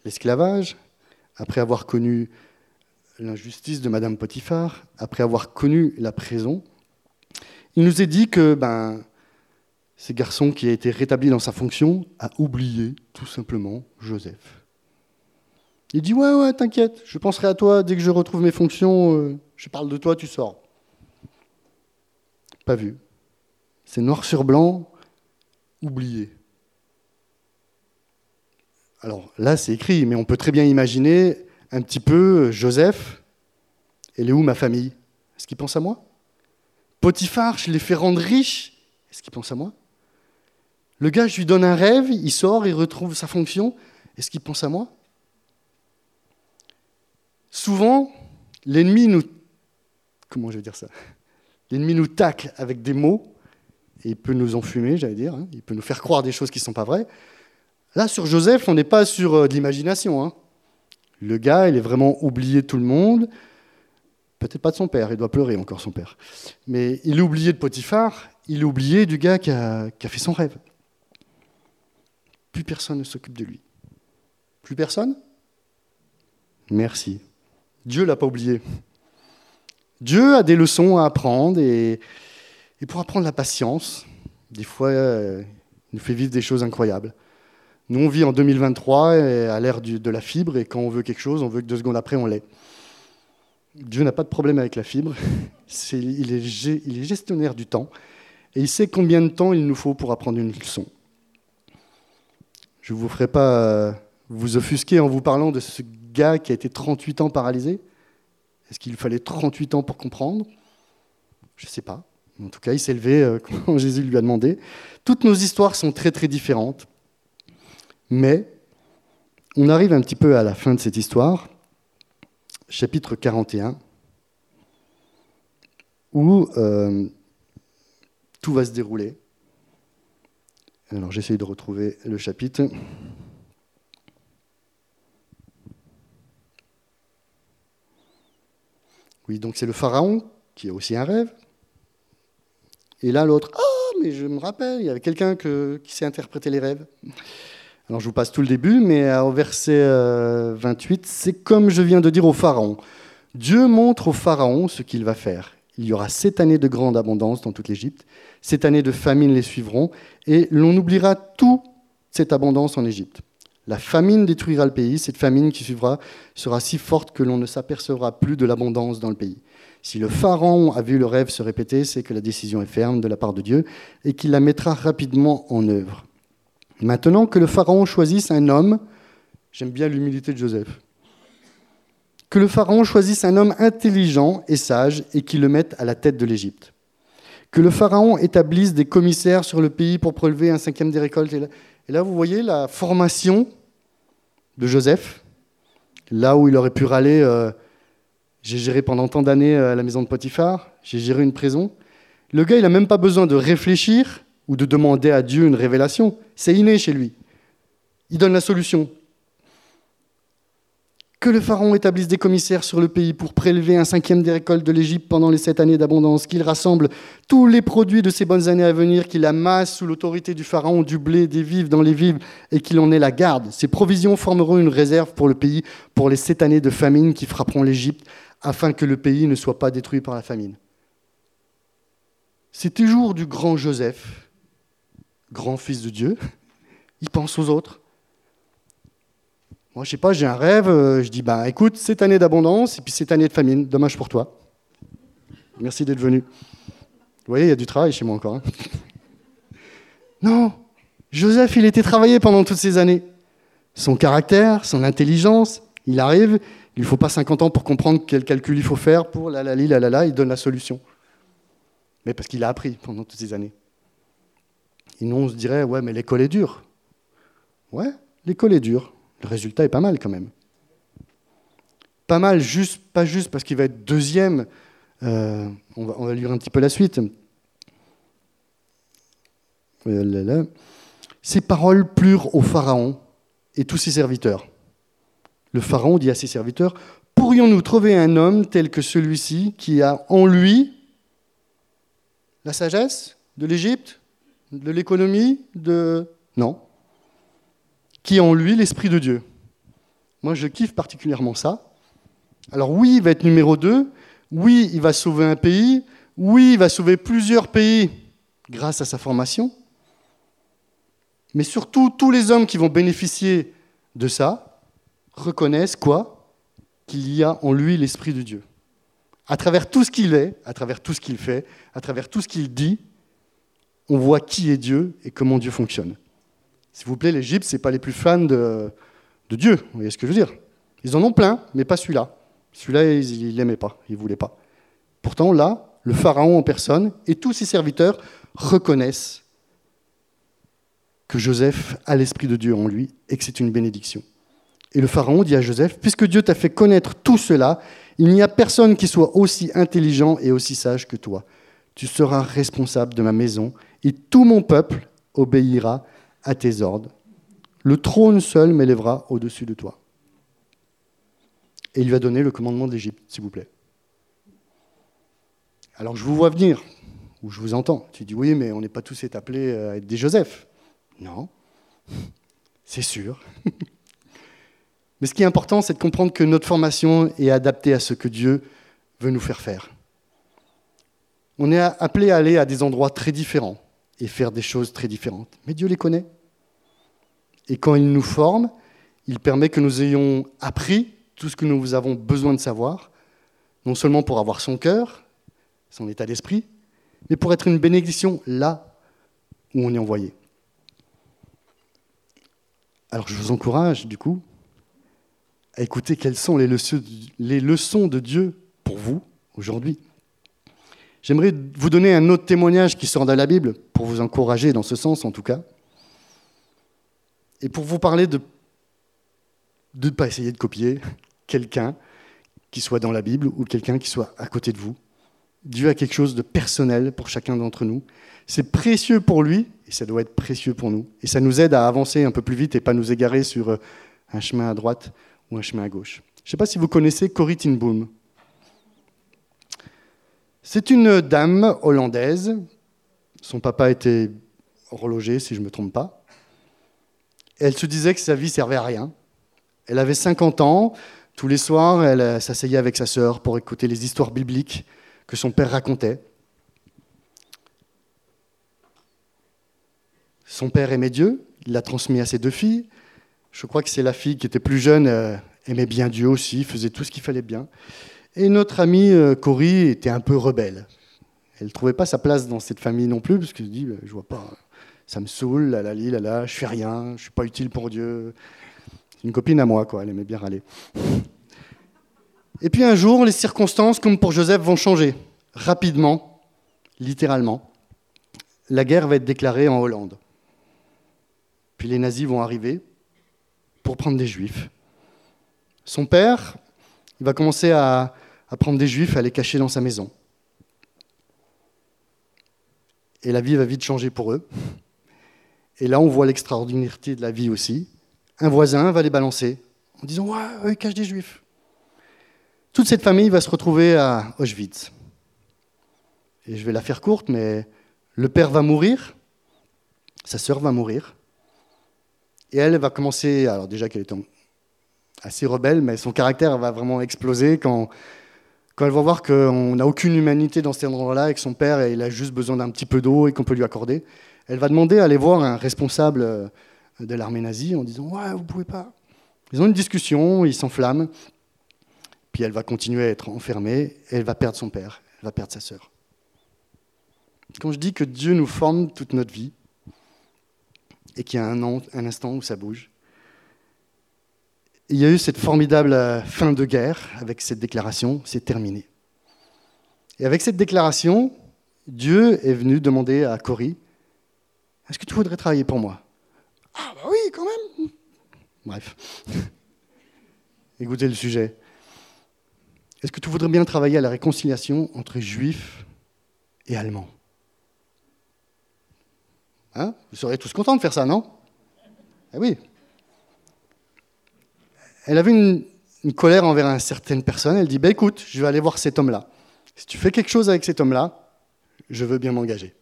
l'esclavage, après avoir connu l'injustice de Madame Potiphar, après avoir connu la prison, il nous est dit que ben, ce garçon qui a été rétabli dans sa fonction a oublié tout simplement Joseph. Il dit « Ouais, ouais, t'inquiète, je penserai à toi, dès que je retrouve mes fonctions, euh, je parle de toi, tu sors. » Pas vu. C'est noir sur blanc, oublié. Alors là, c'est écrit, mais on peut très bien imaginer un petit peu Joseph, elle est où ma famille ? Est-ce qu'il pense à moi ? Potiphar, je l'ai fait rendre riche, est-ce qu'il pense à moi ? Le gars, je lui donne un rêve, il sort, il retrouve sa fonction, est-ce qu'il pense à moi ? Souvent, l'ennemi nous... Comment je vais dire ça ? L'ennemi nous tacle avec des mots, et il peut nous enfumer, j'allais dire. Hein. Il peut nous faire croire des choses qui ne sont pas vraies. Là, sur Joseph, on n'est pas sur euh, de l'imagination. Hein. Le gars, il est vraiment oublié de tout le monde. Peut-être pas de son père, il doit pleurer encore son père. Mais il est oublié de Potiphar, il est oublié du gars qui a, qui a fait son rêve. Plus personne ne s'occupe de lui. Plus personne ? Merci. Dieu ne l'a pas oublié. Dieu a des leçons à apprendre et... Et pour apprendre la patience, des fois, euh, il nous fait vivre des choses incroyables. Nous, on vit en deux mille vingt-trois, et à l'ère de la fibre, et quand on veut quelque chose, on veut que deux secondes après, on l'ait. Dieu n'a pas de problème avec la fibre. C'est, il est, il est gestionnaire du temps, et il sait combien de temps il nous faut pour apprendre une leçon. Je ne vous ferai pas vous offusquer en vous parlant de ce gars qui a été trente-huit ans paralysé. Est-ce qu'il fallait trente-huit ans pour comprendre ? Je ne sais pas. En tout cas, il s'est levé quand Jésus lui a demandé. Toutes nos histoires sont très, très différentes. Mais on arrive un petit peu à la fin de cette histoire, chapitre quarante et un, où euh, tout va se dérouler. Alors, j'essaye de retrouver le chapitre. Oui, donc c'est le Pharaon qui a aussi un rêve. Et là, l'autre, ah, mais je me rappelle, il y avait quelqu'un que, qui sait interpréter les rêves. Alors, je vous passe tout le début, mais au verset vingt-huit, c'est comme je viens de dire au Pharaon. Dieu montre au Pharaon ce qu'il va faire. Il y aura sept années de grande abondance dans toute l'Égypte. Sept années de famine les suivront, et l'on oubliera toute cette abondance en Égypte. La famine détruira le pays. Cette famine qui suivra sera si forte que l'on ne s'apercevra plus de l'abondance dans le pays. Si le Pharaon a vu le rêve se répéter, c'est que la décision est ferme de la part de Dieu et qu'il la mettra rapidement en œuvre. Maintenant que le Pharaon choisisse un homme, j'aime bien l'humilité de Joseph, que le Pharaon choisisse un homme intelligent et sage et qu'il le mette à la tête de l'Égypte. Que le Pharaon établisse des commissaires sur le pays pour prélever un cinquième des récoltes. Et là, et là vous voyez la formation de Joseph, là où il aurait pu râler euh, « J'ai géré pendant tant d'années à la maison de Potiphar, j'ai géré une prison ». Le gars, il n'a même pas besoin de réfléchir ou de demander à Dieu une révélation. C'est inné chez lui. Il donne la solution. Que le Pharaon établisse des commissaires sur le pays pour prélever un cinquième des récoltes de l'Égypte pendant les sept années d'abondance, qu'il rassemble tous les produits de ces bonnes années à venir, qu'il amasse sous l'autorité du Pharaon du blé, des vivres dans les vivres, et qu'il en ait la garde. Ces provisions formeront une réserve pour le pays pour les sept années de famine qui frapperont l'Égypte, afin que le pays ne soit pas détruit par la famine. C'est toujours du grand Joseph, grand fils de Dieu. Il pense aux autres. Moi, je sais pas, j'ai un rêve, je dis, ben, écoute, cette année d'abondance et puis cette année de famine, dommage pour toi. Merci d'être venu. Vous voyez, il y a du travail chez moi encore. Hein. Non, Joseph, il était travaillé pendant toutes ces années. Son caractère, son intelligence, il arrive, il ne faut pas cinquante ans pour comprendre quel calcul il faut faire pour la la la la la, la il donne la solution. Mais parce qu'il a appris pendant toutes ces années. Et nous, on se dirait, ouais, mais l'école est dure. Ouais, l'école est dure. Le résultat est pas mal quand même. Pas mal, juste, pas juste parce qu'il va être deuxième. Euh, on, va, on va lire un petit peu la suite. Ces paroles plurent au Pharaon et tous ses serviteurs. Le Pharaon dit à ses serviteurs, « Pourrions-nous trouver un homme tel que celui-ci qui a en lui la sagesse de l'Égypte, de l'économie, de... Non. » qui est en lui l'Esprit de Dieu. Moi, je kiffe particulièrement ça. Alors oui, il va être numéro deux. Oui, il va sauver un pays. Oui, il va sauver plusieurs pays grâce à sa formation. Mais surtout, tous les hommes qui vont bénéficier de ça reconnaissent quoi ? Qu'il y a en lui l'Esprit de Dieu. À travers tout ce qu'il est, à travers tout ce qu'il fait, à travers tout ce qu'il dit, on voit qui est Dieu et comment Dieu fonctionne. S'il vous plaît, l'Égypte, ce n'est pas les plus fans de, de Dieu. Vous voyez ce que je veux dire ? Ils en ont plein, mais pas celui-là. Celui-là, il ne l'aimait pas, il ne voulait pas. Pourtant, là, le Pharaon en personne et tous ses serviteurs reconnaissent que Joseph a l'Esprit de Dieu en lui et que c'est une bénédiction. Et le Pharaon dit à Joseph, « Puisque Dieu t'a fait connaître tout cela, il n'y a personne qui soit aussi intelligent et aussi sage que toi. Tu seras responsable de ma maison et tout mon peuple obéira à tes ordres, le trône seul m'élèvera au-dessus de toi. » Et il va donner le commandement de l'Égypte, s'il vous plaît. Alors je vous vois venir, ou je vous entends. Tu dis, oui, mais on n'est pas tous appelés à être des Joseph. Non, c'est sûr. Mais ce qui est important, c'est de comprendre que notre formation est adaptée à ce que Dieu veut nous faire faire. On est appelé à aller à des endroits très différents et faire des choses très différentes. Mais Dieu les connaît. Et quand il nous forme, il permet que nous ayons appris tout ce que nous avons besoin de savoir, non seulement pour avoir son cœur, son état d'esprit, mais pour être une bénédiction là où on est envoyé. Alors je vous encourage, du coup, à écouter quelles sont les leçons, les leçons de Dieu pour vous aujourd'hui. J'aimerais vous donner un autre témoignage qui sort de la Bible, pour vous encourager dans ce sens en tout cas, et pour vous parler de de ne pas essayer de copier quelqu'un qui soit dans la Bible ou quelqu'un qui soit à côté de vous. Dieu a quelque chose de personnel pour chacun d'entre nous. C'est précieux pour lui et ça doit être précieux pour nous. Et ça nous aide à avancer un peu plus vite et pas nous égarer sur un chemin à droite ou un chemin à gauche. Je ne sais pas si vous connaissez Corrie Ten Boom. C'est une dame hollandaise. Son papa était horloger, si je ne me trompe pas. Elle se disait que sa vie ne servait à rien. Elle avait cinquante ans. Tous les soirs, elle s'asseyait avec sa sœur pour écouter les histoires bibliques que son père racontait. Son père aimait Dieu. Il l'a transmis à ses deux filles. Je crois que c'est la fille qui était plus jeune, euh, aimait bien Dieu aussi, faisait tout ce qu'il fallait bien. Et notre amie euh, Corrie était un peu rebelle. Elle ne trouvait pas sa place dans cette famille non plus, parce qu'elle se dit, je vois pas, ça me saoule, là, là, là, là, je fais rien, je ne suis pas utile pour Dieu. C'est une copine à moi, quoi, elle aimait bien râler. Et puis un jour, les circonstances, comme pour Joseph, vont changer. Rapidement, littéralement. La guerre va être déclarée en Hollande. Puis les nazis vont arriver pour prendre des juifs. Son père, il va commencer à, à prendre des juifs, à les cacher dans sa maison. Et la vie va vite changer pour eux. Et là, on voit l'extraordinarité de la vie aussi. Un voisin va les balancer en disant « Ouais, eux, ils cachent des juifs ». Toute cette famille va se retrouver à Auschwitz. Et je vais la faire courte, mais le père va mourir, sa sœur va mourir. Et elle va commencer, alors déjà qu'elle est assez rebelle, mais son caractère va vraiment exploser quand, quand elle va voir qu'on n'a aucune humanité dans cet endroit-là et que son père il a juste besoin d'un petit peu d'eau et qu'on peut lui accorder. Elle va demander à aller voir un responsable de l'armée nazie en disant « Ouais, vous pouvez pas ». Ils ont une discussion, ils s'enflamment, puis elle va continuer à être enfermée et elle va perdre son père, elle va perdre sa sœur. Quand je dis que Dieu nous forme toute notre vie, et qu'il y a un, an, un instant où ça bouge. Et il y a eu cette formidable fin de guerre avec cette déclaration, c'est terminé. Et avec cette déclaration, Dieu est venu demander à Corrie, « Est-ce que tu voudrais travailler pour moi ?»« Ah bah oui, quand même !» Bref. Écoutez le sujet. « Est-ce que tu voudrais bien travailler à la réconciliation entre Juifs et Allemands ?» Hein, vous serez tous contents de faire ça, non ? Eh oui. Elle avait une, une colère envers une certaine personne. Elle dit, bah, écoute, je vais aller voir cet homme-là. Si tu fais quelque chose avec cet homme-là, je veux bien m'engager.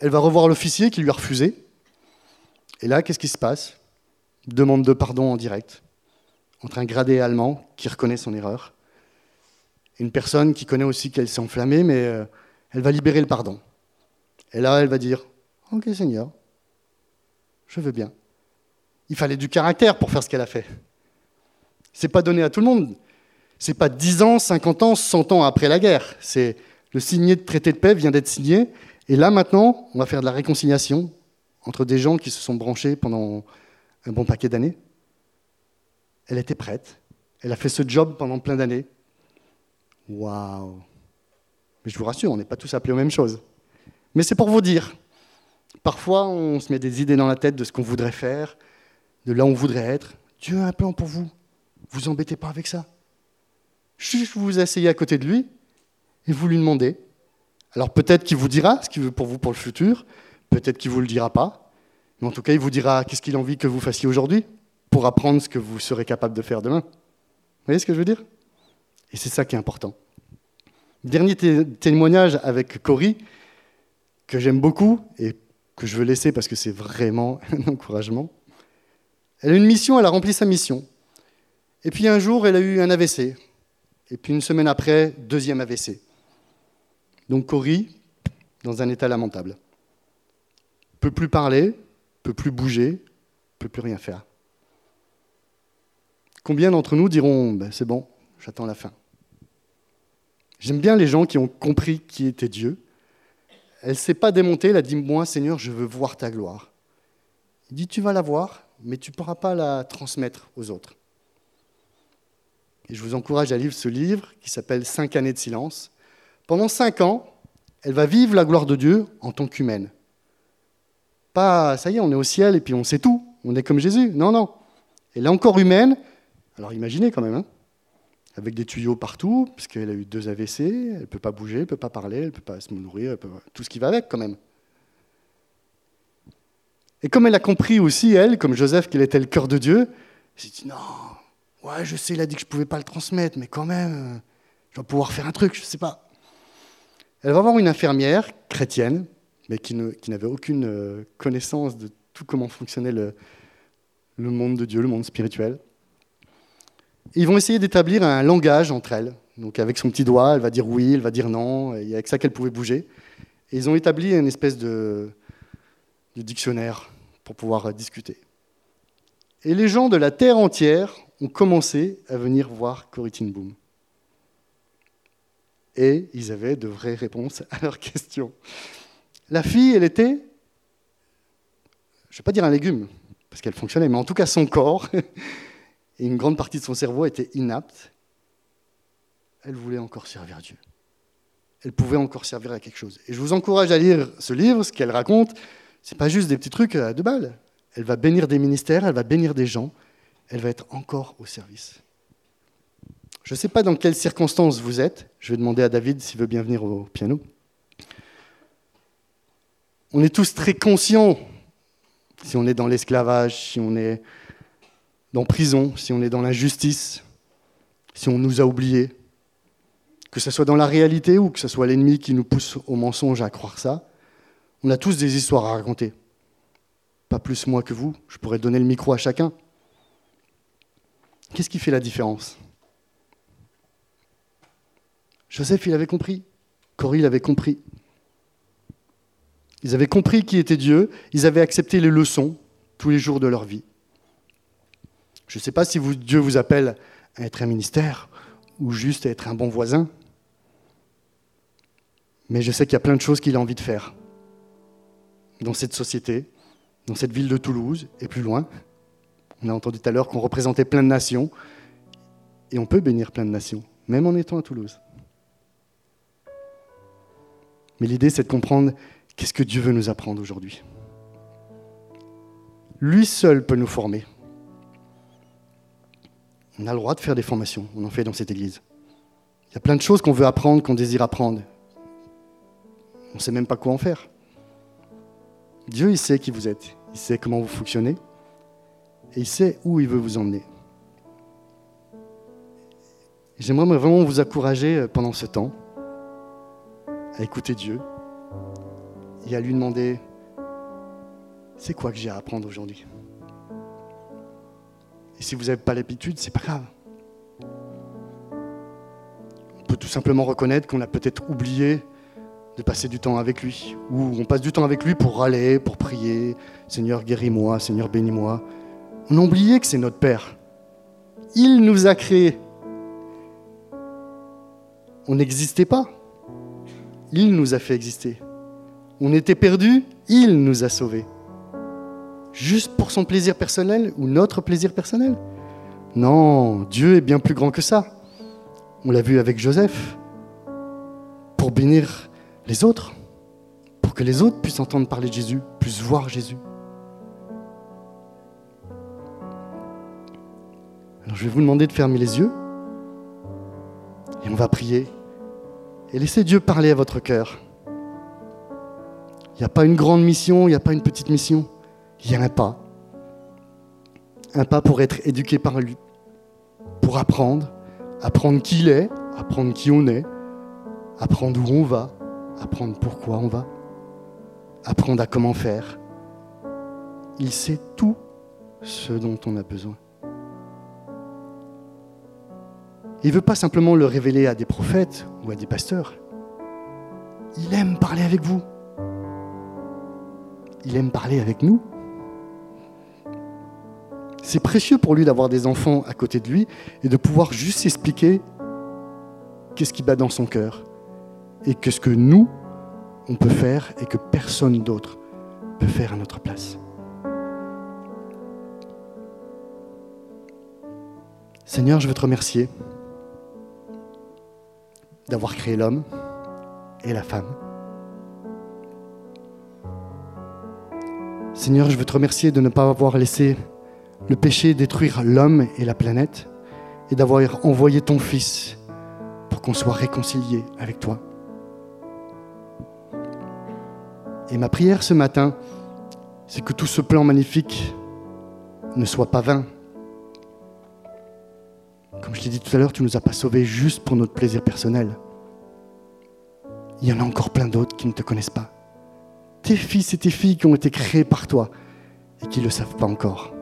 Elle va revoir l'officier qui lui a refusé. Et là, qu'est-ce qui se passe ? Demande de pardon en direct entre un gradé allemand qui reconnaît son erreur et une personne qui connaît aussi qu'elle s'est enflammée, mais euh, elle va libérer le pardon. Et là, elle va dire, « Ok, Seigneur, je veux bien. » Il fallait du caractère pour faire ce qu'elle a fait. Ce n'est pas donné à tout le monde. Ce n'est pas dix ans, cinquante ans, cent ans après la guerre. C'est le signé de traité de paix vient d'être signé. Et là, maintenant, on va faire de la réconciliation entre des gens qui se sont branchés pendant un bon paquet d'années. Elle était prête. Elle a fait ce job pendant plein d'années. Waouh ! Mais je vous rassure, on n'est pas tous appelés aux mêmes choses. Mais c'est pour vous dire, parfois on se met des idées dans la tête de ce qu'on voudrait faire, de là où on voudrait être. Dieu a un plan pour vous, vous embêtez pas avec ça. Juste vous vous asseyez à côté de lui et vous lui demandez. Alors peut-être qu'il vous dira ce qu'il veut pour vous pour le futur, peut-être qu'il ne vous le dira pas, mais en tout cas il vous dira qu'est-ce qu'il a envie que vous fassiez aujourd'hui pour apprendre ce que vous serez capable de faire demain. Vous voyez ce que je veux dire ? Et c'est ça qui est important. Dernier té- témoignage avec Corrie, que j'aime beaucoup et que je veux laisser parce que c'est vraiment un encouragement. Elle a une mission, elle a rempli sa mission. Et puis un jour, elle a eu un A V C. Et puis une semaine après, deuxième A V C. Donc Corrie, dans un état lamentable. Peut plus parler, peut plus bouger, peut plus rien faire. Combien d'entre nous diront ben, « c'est bon, j'attends la fin ». J'aime bien les gens qui ont compris qui était Dieu. Elle ne s'est pas démontée, elle a dit « moi, Seigneur, je veux voir ta gloire ». Il dit « tu vas la voir, mais tu ne pourras pas la transmettre aux autres ». Et je vous encourage à lire ce livre qui s'appelle « Cinq années de silence ». Pendant cinq ans, elle va vivre la gloire de Dieu en tant qu'humaine. Pas, ça y est, on est au ciel et puis on sait tout, on est comme Jésus. Non, non. Elle est encore humaine. Alors imaginez quand même, hein, avec des tuyaux partout, parce qu'elle a eu deux A V C, elle ne peut pas bouger, elle ne peut pas parler, elle ne peut pas se nourrir, elle peut... tout ce qui va avec quand même. Et comme elle a compris aussi, elle, comme Joseph, qu'il était le cœur de Dieu, elle s'est dit, non, ouais, je sais, il a dit que je ne pouvais pas le transmettre, mais quand même, je dois pouvoir faire un truc, je ne sais pas. Elle va voir une infirmière chrétienne, mais qui, ne, qui n'avait aucune connaissance de tout comment fonctionnait le, le monde de Dieu, le monde spirituel. Et ils vont essayer d'établir un langage entre elles. Donc avec son petit doigt, elle va dire oui, elle va dire non, et il y a que ça qu'elle pouvait bouger. Et ils ont établi une espèce de, de dictionnaire pour pouvoir discuter. Et les gens de la terre entière ont commencé à venir voir Corrie Ten Boom. Et ils avaient de vraies réponses à leurs questions. La fille, elle était, je ne vais pas dire un légume, parce qu'elle fonctionnait, mais en tout cas son corps et une grande partie de son cerveau était inapte. Elle voulait encore servir Dieu. Elle pouvait encore servir à quelque chose. Et je vous encourage à lire ce livre, ce qu'elle raconte. Ce n'est pas juste des petits trucs à deux balles. Elle va bénir des ministères, elle va bénir des gens. Elle va être encore au service. Je ne sais pas dans quelles circonstances vous êtes. Je vais demander à David s'il veut bien venir au piano. On est tous très conscients, si on est dans l'esclavage, si on est dans prison, si on est dans l'injustice, si on nous a oubliés, que ce soit dans la réalité ou que ce soit l'ennemi qui nous pousse au mensonge à croire ça, on a tous des histoires à raconter. Pas plus moi que vous, je pourrais donner le micro à chacun. Qu'est-ce qui fait la différence ? Joseph, il avait compris. Corrie, il avait compris. Ils avaient compris qui était Dieu, ils avaient accepté les leçons tous les jours de leur vie. Je ne sais pas si vous, Dieu vous appelle à être un ministère ou juste à être un bon voisin. Mais je sais qu'il y a plein de choses qu'il a envie de faire dans cette société, dans cette ville de Toulouse et plus loin. On a entendu tout à l'heure qu'on représentait plein de nations et on peut bénir plein de nations, même en étant à Toulouse. Mais l'idée, c'est de comprendre qu'est-ce que Dieu veut nous apprendre aujourd'hui. Lui seul peut nous former. On a le droit de faire des formations, on en fait dans cette église. Il y a plein de choses qu'on veut apprendre, qu'on désire apprendre. On ne sait même pas quoi en faire. Dieu, il sait qui vous êtes, il sait comment vous fonctionnez, et il sait où il veut vous emmener. J'aimerais vraiment vous encourager pendant ce temps à écouter Dieu et à lui demander « C'est quoi que j'ai à apprendre aujourd'hui ?» Et si vous n'avez pas l'habitude, c'est pas grave. On peut tout simplement reconnaître qu'on a peut-être oublié de passer du temps avec lui. Ou on passe du temps avec lui pour râler, pour prier. « Seigneur, guéris-moi. Seigneur, bénis-moi. » On a oublié que c'est notre Père. Il nous a créés. On n'existait pas. Il nous a fait exister. On était perdus. Il nous a sauvés. Juste pour son plaisir personnel ou notre plaisir personnel? Non, Dieu est bien plus grand que ça. On l'a vu avec Joseph. Pour bénir les autres, pour que les autres puissent entendre parler de Jésus, puissent voir Jésus. Alors je vais vous demander de fermer les yeux et on va prier et laisser Dieu parler à votre cœur. Il n'y a pas une grande mission, il n'y a pas une petite mission. Il y a un pas, un pas pour être éduqué par lui, pour apprendre, apprendre qui il est, apprendre qui on est, apprendre où on va, apprendre pourquoi on va, apprendre à comment faire. Il sait tout ce dont on a besoin. Il ne veut pas simplement le révéler à des prophètes ou à des pasteurs. Il aime parler avec vous. Il aime parler avec nous. C'est précieux pour lui d'avoir des enfants à côté de lui et de pouvoir juste expliquer qu'est-ce qui bat dans son cœur et qu'est-ce que nous, on peut faire et que personne d'autre peut faire à notre place. Seigneur, je veux te remercier d'avoir créé l'homme et la femme. Seigneur, je veux te remercier de ne pas avoir laissé le péché détruire l'homme et la planète et d'avoir envoyé ton Fils pour qu'on soit réconciliés avec toi. Et ma prière ce matin, c'est que tout ce plan magnifique ne soit pas vain. Comme je l'ai dit tout à l'heure, tu ne nous as pas sauvés juste pour notre plaisir personnel. Il y en a encore plein d'autres qui ne te connaissent pas. Tes fils et tes filles qui ont été créés par toi et qui ne le savent pas encore.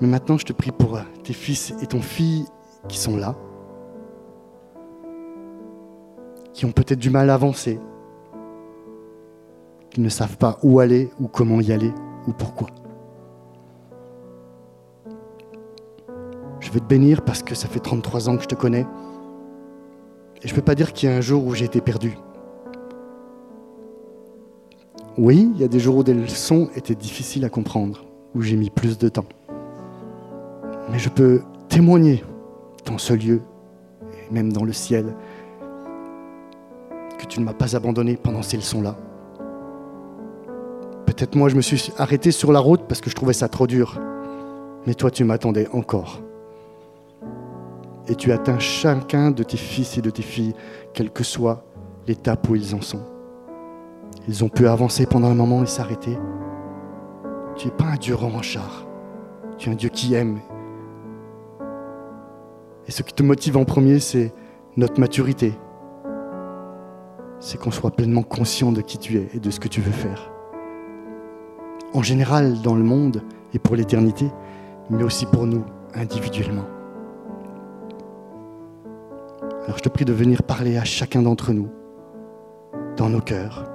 Mais maintenant, je te prie pour tes fils et ton fille qui sont là, qui ont peut-être du mal à avancer, qui ne savent pas où aller, ou comment y aller, ou pourquoi. Je veux te bénir parce que ça fait trente-trois ans que je te connais, et je ne peux pas dire qu'il y a un jour où j'ai été perdu. Oui, il y a des jours où des leçons étaient difficiles à comprendre, où j'ai mis plus de temps. Mais je peux témoigner dans ce lieu, et même dans le ciel, que tu ne m'as pas abandonné pendant ces leçons-là. Peut-être moi, je me suis arrêté sur la route parce que je trouvais ça trop dur. Mais toi, tu m'attendais encore. Et tu atteins chacun de tes fils et de tes filles, quelle que soit l'étape où ils en sont. Ils ont pu avancer pendant un moment et s'arrêter. Tu n'es pas un Dieu revanchard. Tu es un Dieu qui aime. Et ce qui te motive en premier, c'est notre maturité. C'est qu'on soit pleinement conscient de qui tu es et de ce que tu veux faire. En général, dans le monde et pour l'éternité, mais aussi pour nous, individuellement. Alors je te prie de venir parler à chacun d'entre nous, dans nos cœurs,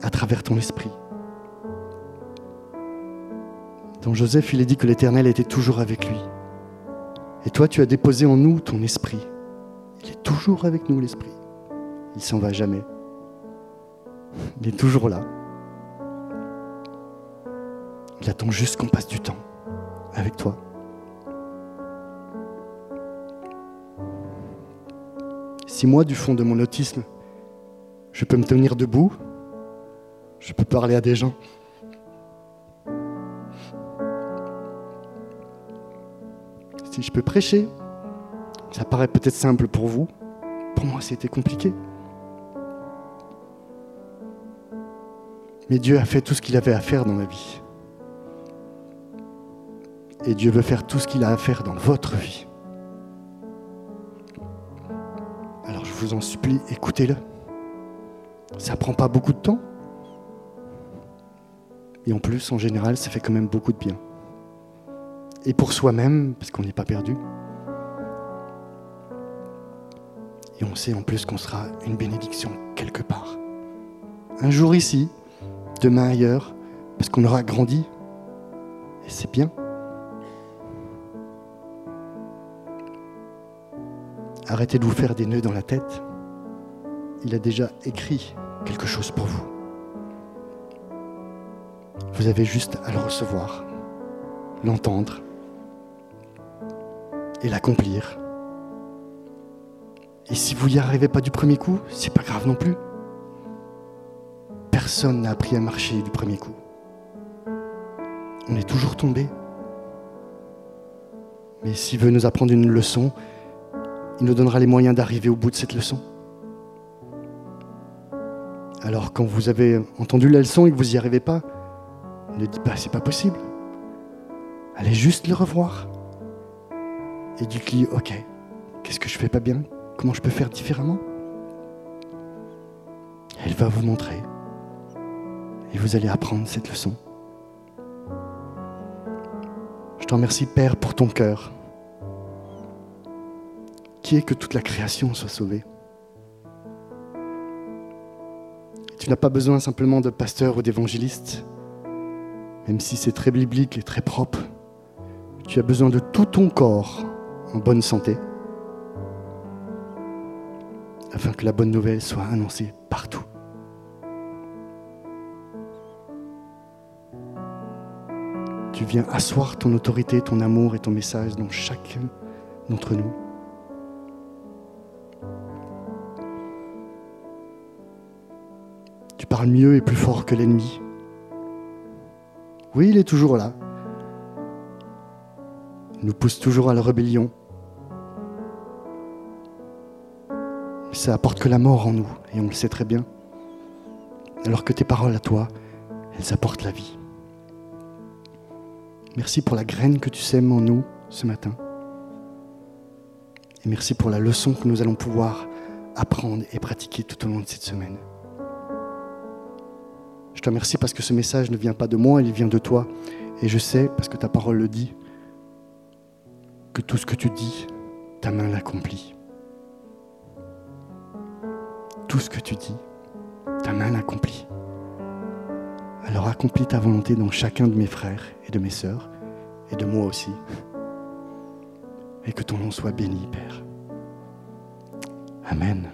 à travers ton esprit. Dans Joseph, il est dit que l'Éternel était toujours avec lui. Et toi, tu as déposé en nous ton esprit. Il est toujours avec nous, l'esprit. Il ne s'en va jamais. Il est toujours là. Il attend juste qu'on passe du temps avec toi. Si moi, du fond de mon autisme, je peux me tenir debout, je peux parler à des gens, si je peux prêcher, ça paraît peut-être simple pour vous, pour moi, c'était compliqué. Mais Dieu a fait tout ce qu'il avait à faire dans ma vie. Et Dieu veut faire tout ce qu'il a à faire dans votre vie. Alors je vous en supplie, écoutez-le. Ça prend pas beaucoup de temps. Et en plus, en général, ça fait quand même beaucoup de bien. Et pour soi-même, parce qu'on n'est pas perdu. Et on sait en plus qu'on sera une bénédiction quelque part. Un jour ici, demain ailleurs, parce qu'on aura grandi. Et c'est bien. Arrêtez de vous faire des nœuds dans la tête. Il a déjà écrit quelque chose pour vous. Vous avez juste à le recevoir, l'entendre et l'accomplir. Et si vous n'y arrivez pas du premier coup, c'est pas grave non plus. Personne n'a appris à marcher du premier coup. On est toujours tombé. Mais s'il veut nous apprendre une leçon, il nous donnera les moyens d'arriver au bout de cette leçon. Alors quand vous avez entendu la leçon et que vous n'y arrivez pas, ne dites pas c'est pas possible. Allez juste le revoir. Et dites-lui, ok, qu'est-ce que je fais pas bien ? Comment je peux faire différemment ? Elle va vous montrer. Et vous allez apprendre cette leçon. Je te remercie, Père, pour ton cœur. Qui est que toute la création soit sauvée. Tu n'as pas besoin simplement de pasteur ou d'évangéliste, même si c'est très biblique et très propre. Tu as besoin de tout ton corps en bonne santé, afin que la bonne nouvelle soit annoncée partout. Tu viens asseoir ton autorité, ton amour et ton message dans chacun d'entre nous. Tu parles mieux et plus fort que l'ennemi. Oui, il est toujours là. Il nous pousse toujours à la rébellion. Ça apporte que la mort en nous, et on le sait très bien. Alors que tes paroles à toi, elles apportent la vie. Merci pour la graine que tu sèmes en nous ce matin. Et merci pour la leçon que nous allons pouvoir apprendre et pratiquer tout au long de cette semaine. Je te remercie parce que ce message ne vient pas de moi, il vient de toi. Et je sais, parce que ta parole le dit, que tout ce que tu dis, ta main l'accomplit. Tout ce que tu dis, ta main l'accomplit. Alors accomplis ta volonté dans chacun de mes frères et de mes sœurs, et de moi aussi. Et que ton nom soit béni, Père. Amen.